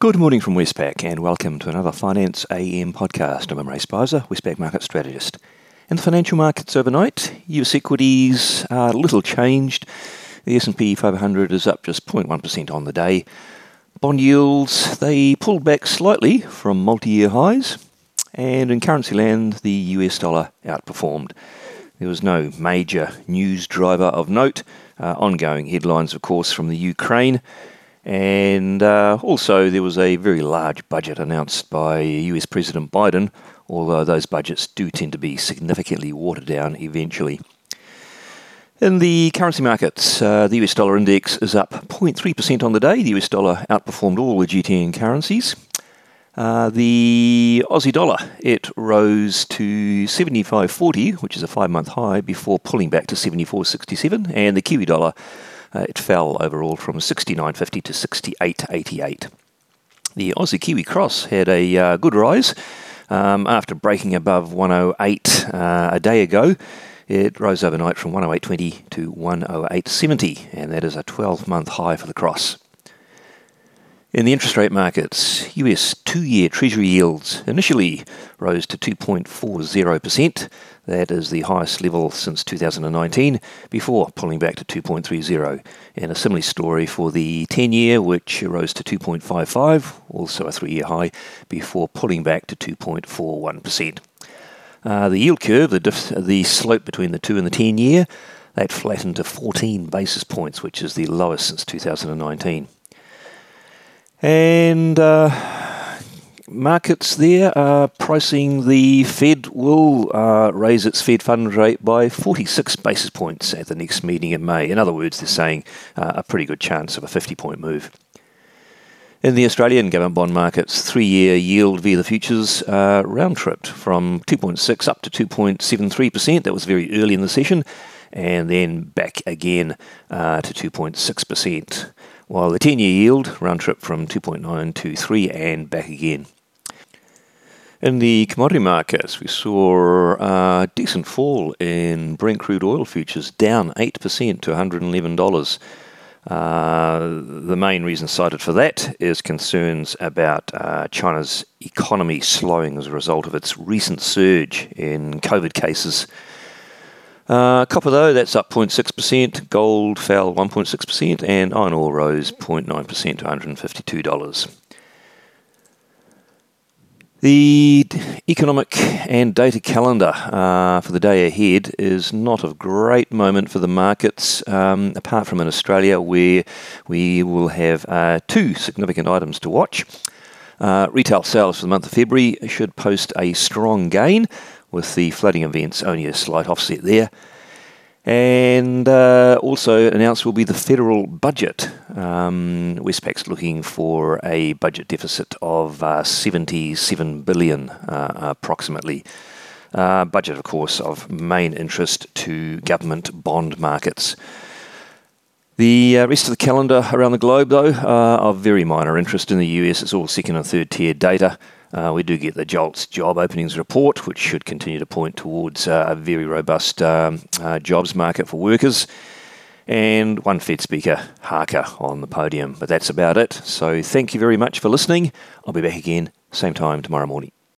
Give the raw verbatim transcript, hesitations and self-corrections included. Good morning from Westpac and welcome to another Finance A M podcast. I'm Emre Spicer, Westpac Market Strategist. In the financial markets overnight, U S equities are little changed. The S and P five hundred is up just zero point one percent on the day. Bond yields, they pulled back slightly from multi-year highs. And in currency land, the U S dollar outperformed. There was no major news driver of note. Uh, ongoing headlines, of course, from the Ukraine. And uh, also there was a very large budget announced by U S President Biden, although those budgets do tend to be significantly watered down eventually. In the currency markets, uh, the U S dollar index is up zero point three percent on the day. The U S dollar outperformed all the G ten currencies. Uh, the Aussie dollar, it rose to seventy-five forty, which is a five-month high, before pulling back to seventy-four sixty-seven, and the Kiwi dollar, Uh, it fell overall from sixty-nine fifty to sixty-eight eighty-eight. The Aussie Kiwi cross had a uh, good rise um, after breaking above one oh eight uh, a day ago. It rose overnight from one oh eight twenty to one oh eight seventy, and that is a twelve-month high for the cross. In the interest rate markets, U S two-year Treasury yields initially rose to two point four zero percent. That is the highest level since two thousand nineteen, before pulling back to two point three zero. And a similar story for the ten-year, which rose to two point five five, also a three-year high, before pulling back to two point four one percent. Uh, the yield curve, the, diff- the slope between the two and the ten-year, that flattened to fourteen basis points, which is the lowest since two thousand nineteen. And uh, markets there are pricing the Fed will uh, raise its Fed fund rate by forty-six basis points at the next meeting in May. In other words, they're saying uh, a pretty good chance of a fifty-point move. In the Australian government bond markets, three-year yield via the futures uh, round-tripped from two point six up to two point seven three percent. That was very early in the session, and then back again uh, to two point six percent. While the ten-year yield round-trip from two point nine two three and back again. In the commodity markets, we saw a decent fall in Brent crude oil futures, down eight percent to one hundred eleven dollars. Uh, the main reason cited for that is concerns about uh, China's economy slowing as a result of its recent surge in COVID cases. Uh, copper, though, that's up zero point six percent, gold fell one point six percent, and iron ore rose zero point nine percent to one hundred fifty-two dollars. The economic and data calendar uh, for the day ahead is not a great moment for the markets, um, apart from in Australia, where we will have uh, two significant items to watch. Uh, retail sales for the month of February should post a strong gain, with the flooding events only a slight offset there. And uh, also announced will be the federal budget. Um, Westpac's looking for a budget deficit of uh, seventy-seven billion dollars uh, approximately. Uh, budget, of course, of main interest to government bond markets. The uh, rest of the calendar around the globe, though, are of very minor interest. In the U S, it's all second and third tier data. Uh, we do get the JOLTS job openings report, which should continue to point towards uh, a very robust um, uh, jobs market for workers. And one Fed speaker, Harker, on the podium. But that's about it. So thank you very much for listening. I'll be back again, same time tomorrow morning.